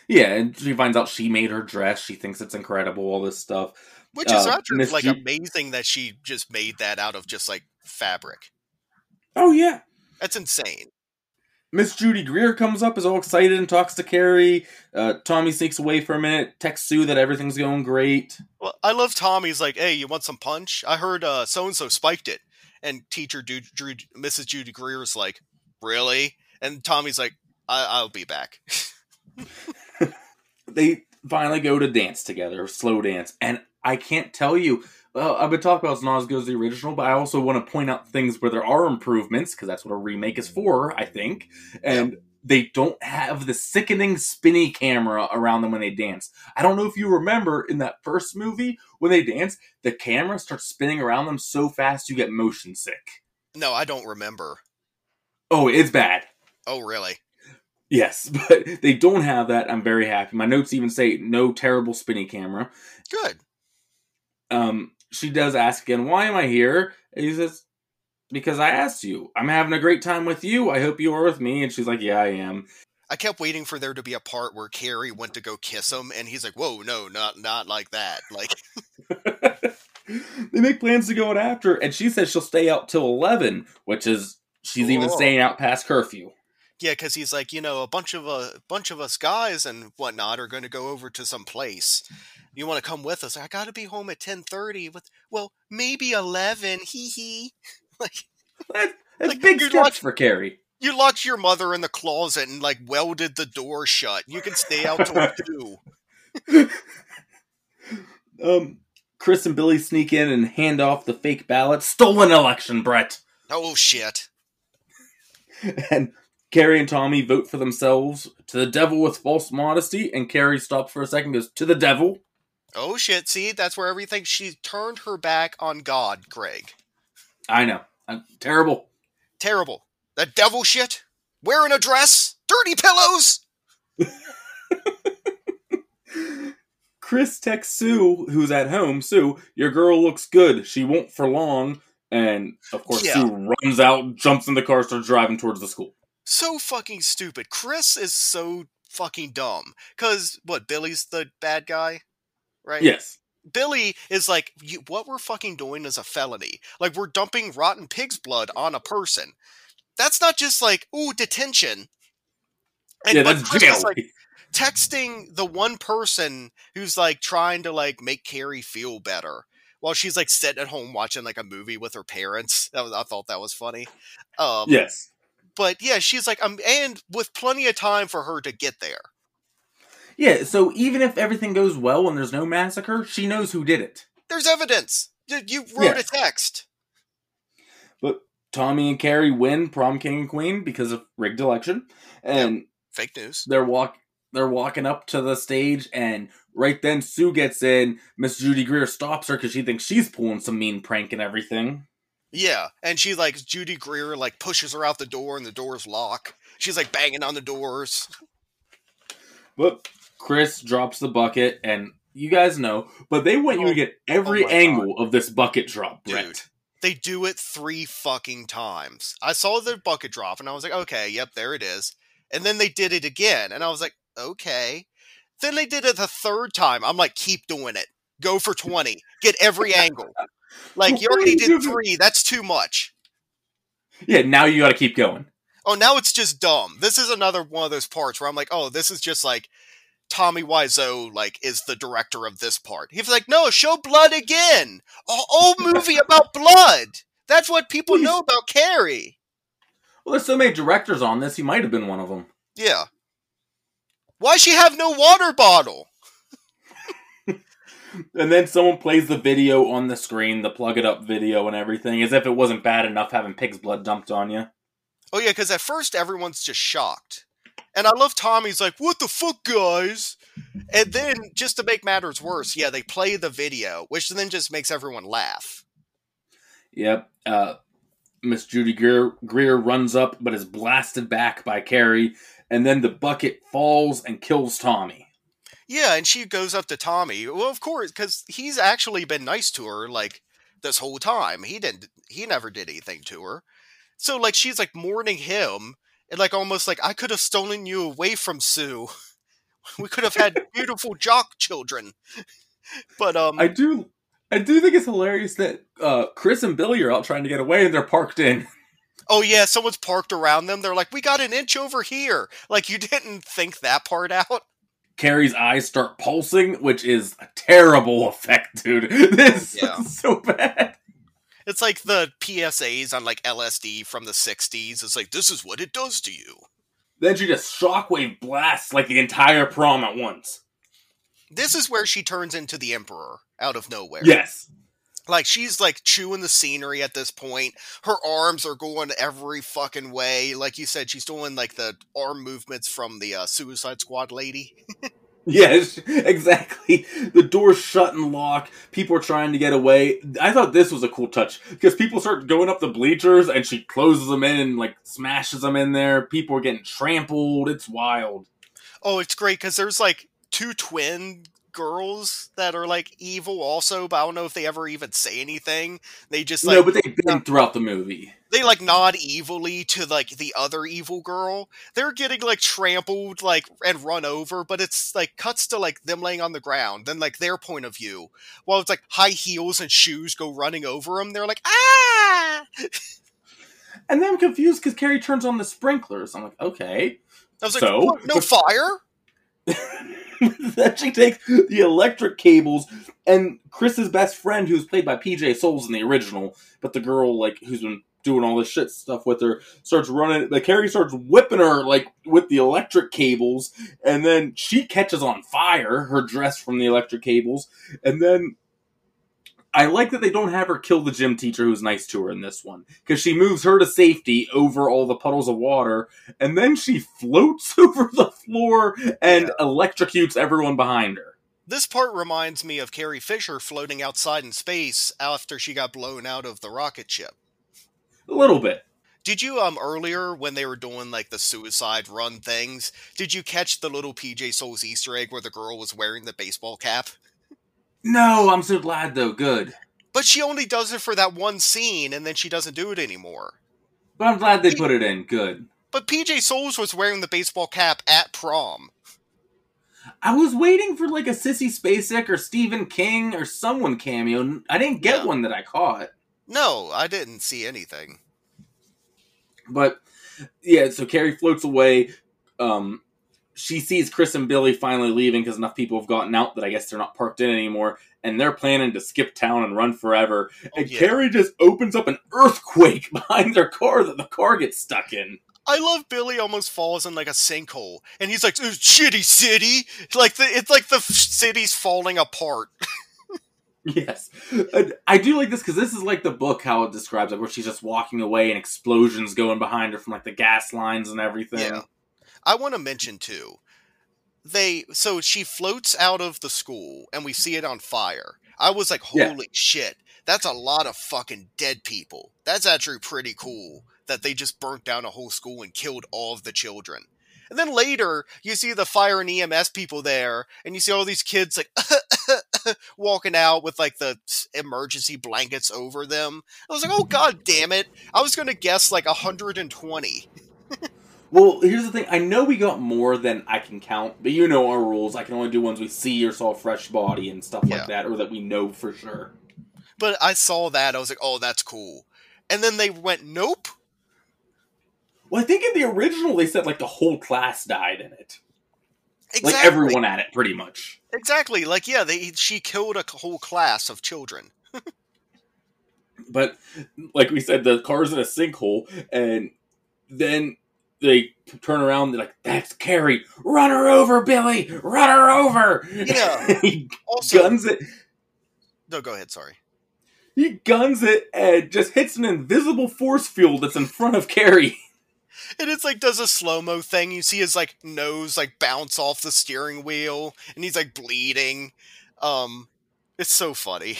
Yeah, and she finds out she made her dress. She thinks it's incredible, all this stuff. Which is like, amazing that she just made that out of just, like, fabric. Oh, yeah. That's insane. Miss Judy Greer comes up, is all excited and talks to Carrie. Tommy sneaks away for a minute, texts Sue that everything's going great. Well, I love Tommy's like, hey, you want some punch? I heard so-and-so spiked it. And teacher Mrs. Judy Greer's like, really? And Tommy's like, I'll be back. They finally go to dance together, slow dance. And I can't tell you, well, I've been talking about it's not as good as the original, but I also want to point out things where there are improvements, because that's what a remake is for, I think. And they don't have the sickening spinny camera around them when they dance. I don't know if you remember in that first movie, when they dance, the camera starts spinning around them so fast you get motion sick. No, I don't remember. Oh, it's bad. Oh, really? Yes, but they don't have that. I'm very happy. My notes even say no terrible spinny camera. Good. She does ask again, why am I here? And he says, because I asked you. I'm having a great time with you. I hope you are with me. And she's like, yeah, I am. I kept waiting for there to be a part where Carrie went to go kiss him. And he's like, whoa, no, not like that. Like, they make plans to go out after. And she says she'll stay out till 11, which is, she's even staying out past curfew. Yeah, because he's like, you know, a bunch of us guys and whatnot are going to go over to some place. You want to come with us? I got to be home at 10:30. Well, maybe 11. Hee hee. Like that's like big steps for Carrie. You locked your mother in the closet and like welded the door shut. You can stay out till 2. Chris and Billy sneak in and hand off the fake ballot. Stolen election, Brett. Oh shit. And Carrie and Tommy vote for themselves, to the devil with false modesty, and Carrie stops for a second and goes, to the devil. Oh shit, see, that's where everything, she turned her back on God, Greg. I know. Terrible. Terrible. That devil shit, wearing a dress, dirty pillows! Chris texts Sue, who's at home, Sue, your girl looks good, she won't for long, and of course Sue runs out, jumps in the car, starts driving towards the school. So fucking stupid. Chris is so fucking dumb. Because, what, Billy's the bad guy? Right? Yes. Billy is like, what we're fucking doing is a felony. Like, we're dumping rotten pig's blood on a person. That's not just like, ooh, detention. And yeah, that's Chris is like texting the one person who's like trying to like make Carrie feel better. While she's like sitting at home watching like a movie with her parents. I thought that was funny. Yes. But yeah, she's like, and with plenty of time for her to get there. Yeah, so even if everything goes well and there's no massacre, she knows who did it. There's evidence. You wrote a text. But Tommy and Carrie win prom king and queen because of rigged election. And fake news. They're walking up to the stage, and right then Sue gets in. Miss Judy Greer stops her because she thinks she's pulling some mean prank and everything. Yeah, and she, like, Judy Greer, like, pushes her out the door, and the doors lock. She's, like, banging on the doors. But Chris drops the bucket, and you guys know, but they want you to get every angle of this bucket drop, Brett. Dude, they do it 3 fucking times. I saw the bucket drop, and I was like, okay, yep, there it is. And then they did it again, and I was like, okay. Then they did it the 3rd time. I'm like, keep doing it. Go for 20. Get every angle. Like, you already did 3. That's too much. Yeah, now you gotta keep going. Oh, now it's just dumb. This is another one of those parts where I'm like, oh, this is just like, Tommy Wiseau, like, is the director of this part. He's like, no, show blood again! A whole movie about blood! That's what people know about Carrie! Well, there's so many directors on this, he might have been one of them. Yeah. Why she have no water bottle? And then someone plays the video on the screen, the plug it up video and everything, as if it wasn't bad enough having pig's blood dumped on you. Oh yeah, because at first everyone's just shocked. And I love Tommy's like, what the fuck, guys? And then, just to make matters worse, yeah, they play the video, which then just makes everyone laugh. Yep. Miss Judy Greer runs up, but is blasted back by Carrie, and then the bucket falls and kills Tommy. Yeah, and she goes up to Tommy. Well, of course, because he's actually been nice to her, like, this whole time. He never did anything to her. So, like, she's, like, mourning him, and, like, almost like, I could have stolen you away from Sue. We could have had beautiful jock children. But, I do think it's hilarious that Chris and Billy are out trying to get away, and they're parked in. Oh, yeah, someone's parked around them. They're like, we got an inch over here. Like, you didn't think that part out. Carrie's eyes start pulsing, which is a terrible effect, dude. This is so bad. It's like the PSAs on, like, LSD from the 60s. It's like, this is what it does to you. Then she just shockwave blasts, like, the entire prom at once. This is where she turns into the Emperor, out of nowhere. Yes. Like, she's, like, chewing the scenery at this point. Her arms are going every fucking way. Like you said, she's doing, like, the arm movements from the Suicide Squad lady. Yes, exactly. The door's shut and locked. People are trying to get away. I thought this was a cool touch, because people start going up the bleachers, and she closes them in and, like, smashes them in there. People are getting trampled. It's wild. Oh, it's great, because there's, like, two twin girls that are, like, evil also, but I don't know if they ever even say anything. They just, like... No, but they've been throughout the movie. They, like, nod evilly to, like, the other evil girl. They're getting, like, trampled, like, and run over, but it's, like, cuts to, like, them laying on the ground, then, like, their point of view. While it's, like, high heels and shoes go running over them, they're like, ah! And then I'm confused, because Carrie turns on the sprinklers. I'm like, okay. I was like, so, what? No fire? Then she takes the electric cables, and Chris's best friend, who's played by PJ Souls in the original, but the girl, like, who's been doing all this shit stuff with her, starts running. But Carrie starts whipping her, like, with the electric cables, and then she catches on fire, her dress from the electric cables. And then I like that they don't have her kill the gym teacher who's nice to her in this one, because she moves her to safety over all the puddles of water, and then she floats over the floor and electrocutes everyone behind her. This part reminds me of Carrie Fisher floating outside in space after she got blown out of the rocket ship. A little bit. Did you, earlier, when they were doing, like, the suicide run things, did you catch the little PJ Souls Easter egg where the girl was wearing the baseball cap? No, I'm so glad, though. Good. But she only does it for that one scene, and then she doesn't do it anymore. But I'm glad they put it in. Good. But PJ Souls was wearing the baseball cap at prom. I was waiting for, like, a Sissy Spacek or Stephen King or someone cameo. I didn't get one that I caught. No, I didn't see anything. But, yeah, so Carrie floats away, she sees Chris and Billy finally leaving because enough people have gotten out that I guess they're not parked in anymore, and they're planning to skip town and run forever. Carrie just opens up an earthquake behind their car that the car gets stuck in. I love Billy almost falls in, like, a sinkhole, and he's like, shitty city! Like, it's like the city's falling apart. Yes. I do like this, because this is like the book, how it describes it, where she's just walking away and explosions going behind her from, like, the gas lines and everything. Yeah. I want to mention, too, so she floats out of the school, and we see it on fire. I was like, holy shit, that's a lot of fucking dead people. That's actually pretty cool that they just burnt down a whole school and killed all of the children. And then later, you see the fire and EMS people there, and you see all these kids, like, walking out with, like, the emergency blankets over them. I was like, oh, god damn it. I was going to guess, like, 120. Well, here's the thing. I know we got more than I can count, but you know our rules. I can only do ones we see or saw fresh body and stuff like that, or that we know for sure. But I saw that. I was like, oh, that's cool. And then they went, nope. Well, I think in the original, they said, like, the whole class died in it. Exactly. Like, everyone at it, pretty much. Exactly. Like, yeah, she killed a whole class of children. But, like we said, the car's in a sinkhole, and then... They turn around, they're like, that's Carrie. Run her over, Billy! Run her over! Yeah. He also guns it. No, go ahead, sorry. He guns it and just hits an invisible force field that's in front of Carrie. And it's like, does a slow-mo thing. You see his, like, nose, like, bounce off the steering wheel, and he's, like, bleeding. It's so funny.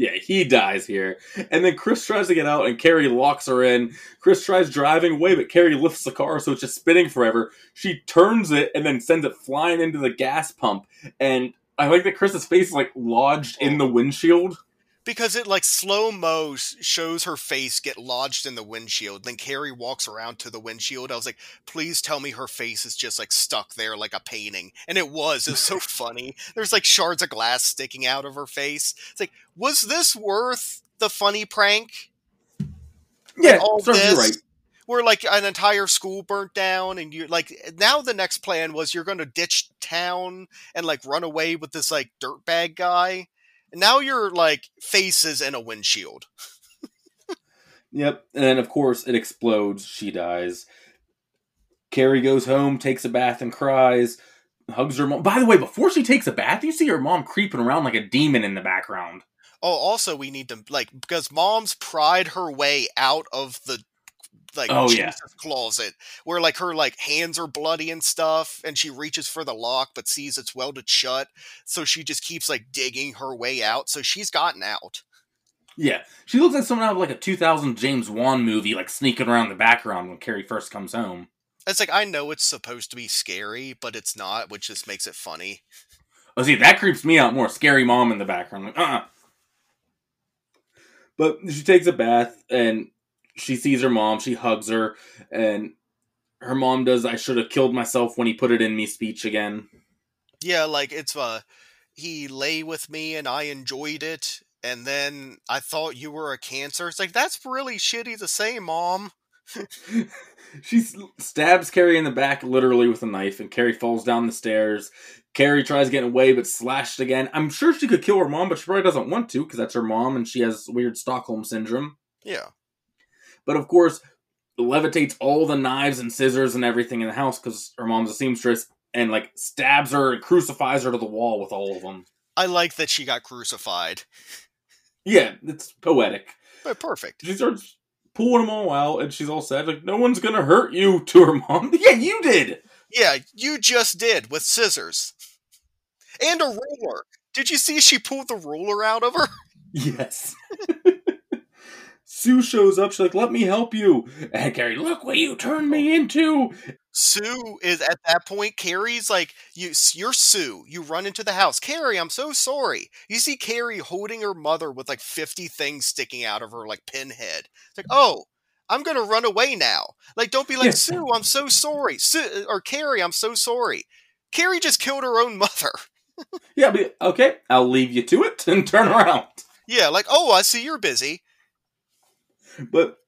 Yeah, he dies here. And then Chris tries to get out, and Carrie locks her in. Chris tries driving away, but Carrie lifts the car, so it's just spinning forever. She turns it and then sends it flying into the gas pump. And I like that Chris's face is, like, lodged in the windshield. Because it, like, slow-mo shows her face get lodged in the windshield. Then Carrie walks around to the windshield. I was like, please tell me her face is just, like, stuck there like a painting. And it was. It was so funny. There's, like, shards of glass sticking out of her face. It's like, was this worth the funny prank? Yeah, like, all this, right. Where, like, an entire school burnt down, and you, like, now the next plan was you're going to ditch town and, like, run away with this, like, dirtbag guy. Now you're, like, faces in a windshield. Yep. And then, of course, it explodes. She dies. Carrie goes home, takes a bath, and cries. Hugs her mom. By the way, before she takes a bath, you see her mom creeping around like a demon in the background. Oh, also, we need to, like, because mom's pried her way out of the, like, closet, where, like, her, like, hands are bloody and stuff, and she reaches for the lock but sees it's welded shut, so she just keeps, like, digging her way out, so she's gotten out. Yeah, she looks like someone out of, like, a 2000 James Wan movie, like, sneaking around the background when Carrie first comes home. It's like, I know it's supposed to be scary, but it's not, which just makes it funny. Oh, see, that creeps me out more. Scary mom in the background, like, But she takes a bath, and she sees her mom, she hugs her, and her mom does "I should have killed myself when he put it in me" speech again. Yeah, like, it's, he lay with me and I enjoyed it, and then I thought you were a cancer. It's like, that's really shitty to say, Mom. She stabs Carrie in the back, literally, with a knife, and Carrie falls down the stairs. Carrie tries getting away, but slashed again. I'm sure she could kill her mom, but she probably doesn't want to, because that's her mom, and she has weird Stockholm Syndrome. Yeah. But, of course, levitates all the knives and scissors and everything in the house, because her mom's a seamstress, and, like, stabs her and crucifies her to the wall with all of them. I like that she got crucified. Yeah, it's poetic. But perfect. She starts pulling them all out, and she's all sad, like, no one's gonna hurt you, to her mom. Yeah, you did! Yeah, you just did, with scissors. And a ruler. Did you see she pulled the ruler out of her? Yes. Sue shows up, she's like, let me help you. And Carrie, look what you turned me into. Sue is, at that point, Carrie's like, you're Sue. You run into the house. Carrie, I'm so sorry. You see Carrie holding her mother with, like, 50 things sticking out of her, like, pinhead. It's like, oh, I'm going to run away now. Like, don't be like, yes. Sue, I'm so sorry. Sue, or Carrie, I'm so sorry. Carrie just killed her own mother. Yeah, but, okay, I'll leave you to it and turn around. Yeah, like, oh, I see you're busy. But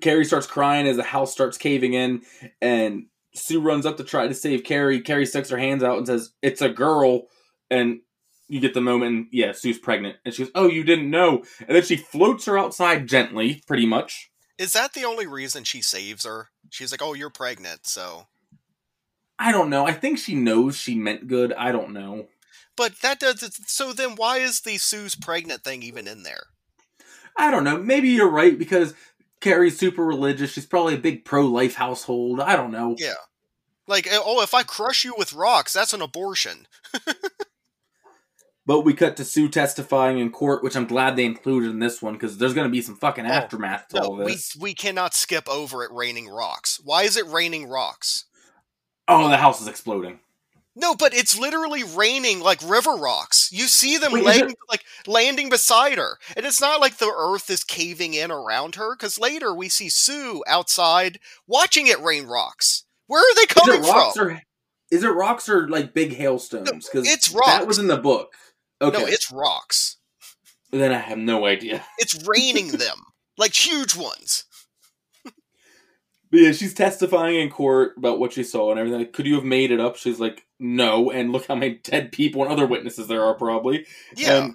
Carrie starts crying as the house starts caving in, and Sue runs up to try to save Carrie. Carrie sticks her hands out and says, it's a girl, and you get the moment, and yeah, Sue's pregnant. And she goes, oh, you didn't know. And then she floats her outside gently, pretty much. Is that the only reason she saves her? She's like, oh, you're pregnant, so. I don't know. I think she knows she meant good. I don't know. But that does, so then why is the Sue's pregnant thing even in there? I don't know. Maybe you're right, because Carrie's super religious. She's probably a big pro-life household. I don't know. Yeah. Like, oh, if I crush you with rocks, that's an abortion. But we cut to Sue testifying in court, which I'm glad they included in this one, because there's going to be some fucking aftermath to all this. We cannot skip over it raining rocks. Why is it raining rocks? Oh, the house is exploding. No, but it's literally raining, like, river rocks. You see them landing beside her. And it's not like the earth is caving in around her, because later we see Sue outside watching it rain rocks. Where are they coming from? Is it rocks or, like, big hailstones? No, it's rocks. That was in the book. Okay. No, it's rocks. Then I have no idea. It's raining them. Like, huge ones. But yeah, she's testifying in court about what she saw and everything. Like, could you have made it up? She's like, no, and look how many dead people and other witnesses there are, probably. Yeah.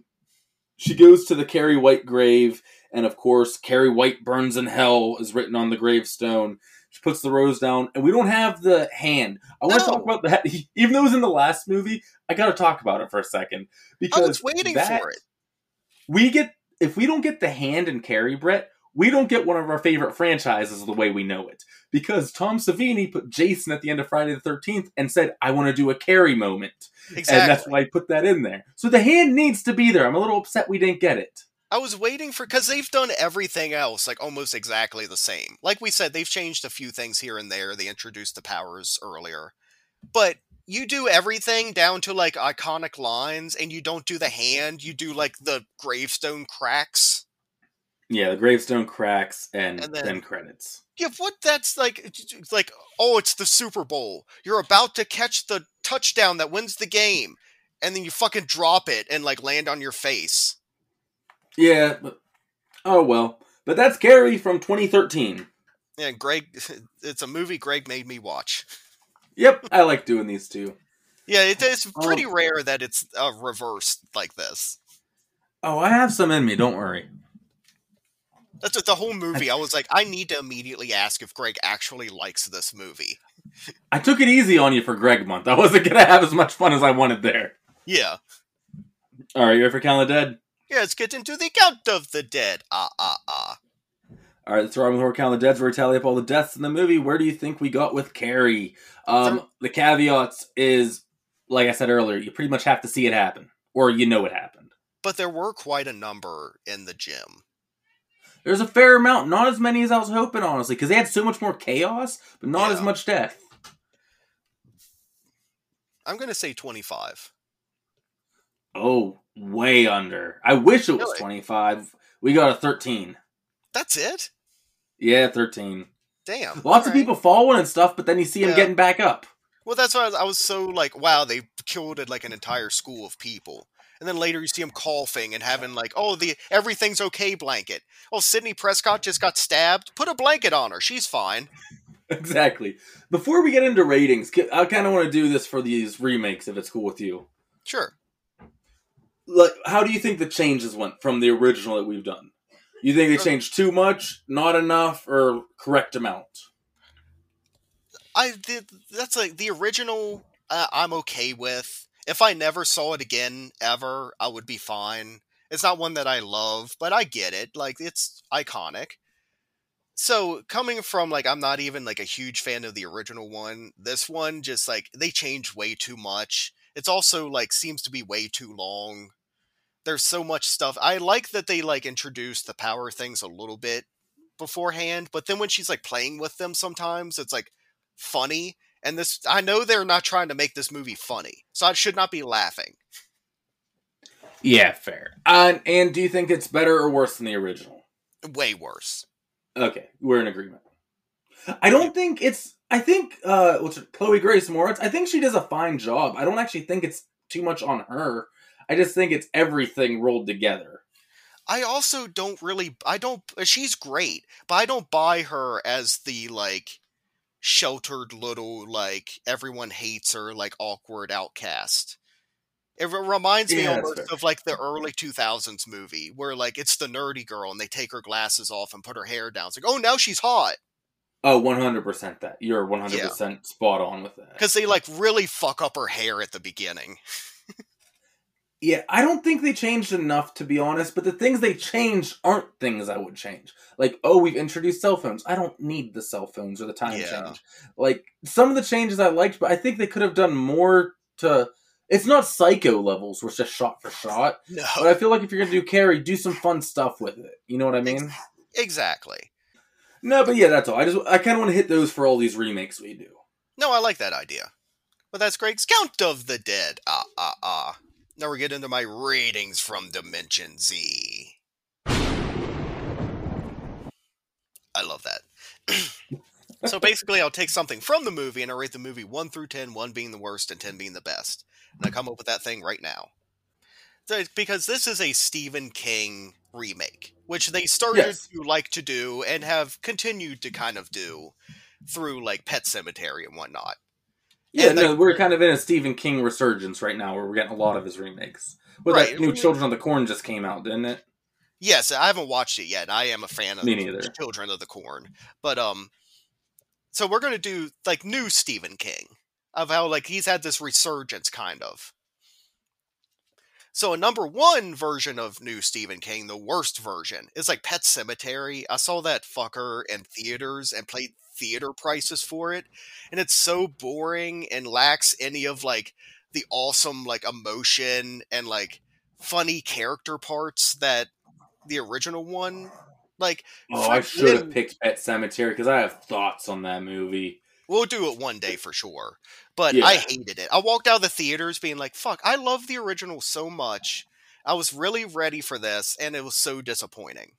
She goes to the Carrie White grave, and of course, Carrie White burns in hell is written on the gravestone. She puts the rose down, and we don't have the hand. I want to talk about that. Even though it was in the last movie, I got to talk about it for a second. Because I was waiting for it. If we don't get the hand in Carrie, Brett, we don't get one of our favorite franchises the way we know it. Because Tom Savini put Jason at the end of Friday the 13th and said, I want to do a Carrie moment. Exactly. And that's why I put that in there. So the hand needs to be there. I'm a little upset we didn't get it. I was waiting for, because they've done everything else, like, almost exactly the same. Like we said, they've changed a few things here and there. They introduced the powers earlier. But you do everything down to, like, iconic lines, and you don't do the hand. You do, like, the gravestone cracks. Yeah, the gravestone cracks, and then credits. Yeah, what that's like, oh, it's the Super Bowl. You're about to catch the touchdown that wins the game. And then you fucking drop it and, like, land on your face. Yeah, but, oh well. But that's Carrie from 2013. Yeah, Greg, it's a movie Greg made me watch. Yep, I like doing these too. Yeah, it's pretty rare that it's reversed like this. Oh, I have some in me, don't worry. That's what the whole movie, I was like, I need to immediately ask if Greg actually likes this movie. I took it easy on you for Greg month. I wasn't going to have as much fun as I wanted there. Yeah. Alright, you ready for Count of the Dead? Yeah, let's get into the Count of the Dead. Alright, let's start with our Count of the Dead. We're tally up all the deaths in the movie. Where do you think we got with Carrie? The caveats is, like I said earlier, you pretty much have to see it happen. Or you know it happened. But there were quite a number in the gym. There's a fair amount. Not as many as I was hoping, honestly, because they had so much more chaos, but not as much death. I'm going to say 25. Oh, way under. I wish it was 25. We got a 13. That's it? Yeah, 13. Damn. Lots of people falling and stuff, but then you see them getting back up. Well, that's why I was so like, wow, they killed like an entire school of people. And then later you see him coughing and having like, oh, the everything's okay blanket. Oh, Sidney Prescott just got stabbed. Put a blanket on her. She's fine. Exactly. Before we get into ratings, I kind of want to do this for these remakes, if it's cool with you. Sure. Like, how do you think the changes went from the original that we've done? You think they changed too much, not enough, or correct amount? That's like the original I'm okay with. If I never saw it again, ever, I would be fine. It's not one that I love, but I get it. Like, it's iconic. So, coming from, like, I'm not even, like, a huge fan of the original one. This one, just, like, they changed way too much. It's also, like, seems to be way too long. There's so much stuff. I like that they, like, introduced the power things a little bit beforehand. But then when she's, like, playing with them sometimes, it's, like, funny. And this, I know they're not trying to make this movie funny, so I should not be laughing. Yeah, fair. And do you think it's better or worse than the original? Way worse. Okay, we're in agreement. I don't think it's... I think Chloe Grace Moretz, I think she does a fine job. I don't actually think it's too much on her. I just think it's everything rolled together. I also don't really... She's great, but I don't buy her as the, like... sheltered little, like, everyone hates her, like, awkward outcast. It reminds me almost of, like, the early 2000s movie, where, like, it's the nerdy girl, and they take her glasses off and put her hair down. It's like, oh, now she's hot! Oh, 100% that. You're 100% spot on with that. Because they, like, really fuck up her hair at the beginning. Yeah, I don't think they changed enough, to be honest, but the things they changed aren't things I would change. Like, oh, we've introduced cell phones. I don't need the cell phones or the time change. Like, some of the changes I liked, but I think they could have done more to... It's not Psycho levels, where it's just shot for shot. No. But I feel like if you're going to do Carrie, do some fun stuff with it. You know what I mean? Exactly. No, but yeah, that's all. I kind of want to hit those for all these remakes we do. No, I like that idea. But that's Greg's Count of the Dead. Now we get into my ratings from Dimension Z. I love that. So basically I'll take something from the movie and I rate the movie 1 through 10, 1 being the worst and 10 being the best. And I come up with that thing right now. So because this is a Stephen King remake, which they started to like to do and have continued to kind of do through like Pet Sematary and whatnot. Yeah, no, we're kind of in a Stephen King resurgence right now, where we're getting a lot of his remakes. Well, that new Children of the Corn just came out, didn't it? Yes, I haven't watched it yet. I am a fan of Children of the Corn, but so we're gonna do like new Stephen King of how like he's had this resurgence kind of. So a number one version of new Stephen King, the worst version, is like Pet Sematary. I saw that fucker in theaters and played theater prices for it, and it's so boring and lacks any of like the awesome like emotion and like funny character parts that the original one. Like, I should have picked Pet Sematary because I have thoughts on that movie. We'll do it one day for sure. But yeah. I hated it. I walked out of the theaters being like, fuck, I love the original so much. I was really ready for this, and it was so disappointing.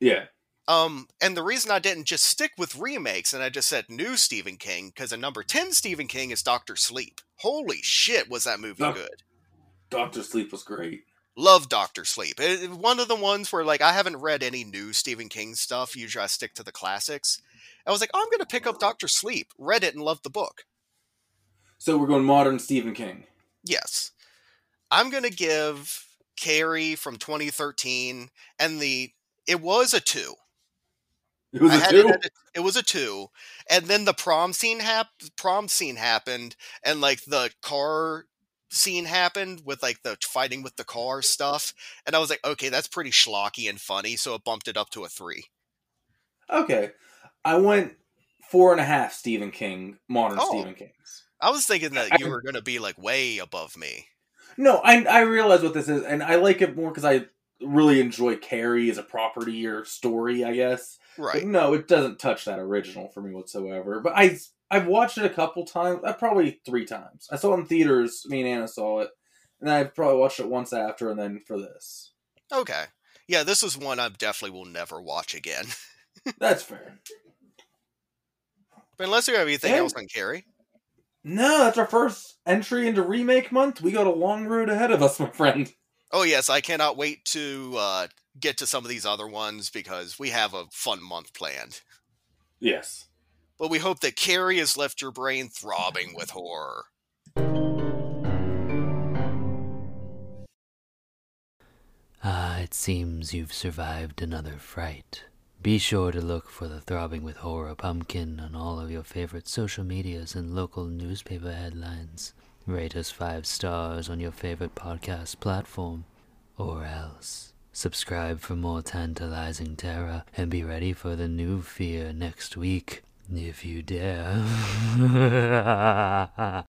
Yeah. And the reason I didn't just stick with remakes and I just said new Stephen King, because a number 10 Stephen King is Doctor Sleep. Holy shit, was that movie good. Doctor Sleep was great. Love Doctor Sleep. It, one of the ones where, like, I haven't read any new Stephen King stuff. Usually I stick to the classics. I was like, I'm going to pick up Doctor Sleep. Read it and loved the book. So we're going modern Stephen King. Yes. I'm going to give Carrie from 2013 and it was a 2. It was a 2? It was a 2. And then the prom scene happened and, like, the car scene happened with, like, the fighting with the car stuff. And I was like, okay, that's pretty schlocky and funny. So it bumped it up to a 3. Okay. I went 4.5 Stephen King, modern Stephen Kings. I was thinking that you were going to be, like, way above me. No, I realize what this is, and I like it more because I really enjoy Carrie as a property or story, I guess. Right. But no, it doesn't touch that original for me whatsoever. But I've watched it a couple times, probably 3 times. I saw it in theaters, me and Anna saw it, and I probably watched it once after and then for this. Okay. Yeah, this is one I definitely will never watch again. That's fair. But unless you have anything else on Carrie. No, that's our first entry into Remake Month. We got a long road ahead of us, my friend. Oh, yes. I cannot wait to get to some of these other ones because we have a fun month planned. Yes. But we hope that Carrie has left your brain throbbing with horror. It seems you've survived another fright. Be sure to look for the Throbbing with Horror Pumpkin on all of your favorite social medias and local newspaper headlines. Rate us 5 stars on your favorite podcast platform. Or else, subscribe for more tantalizing terror and be ready for the new fear next week, if you dare.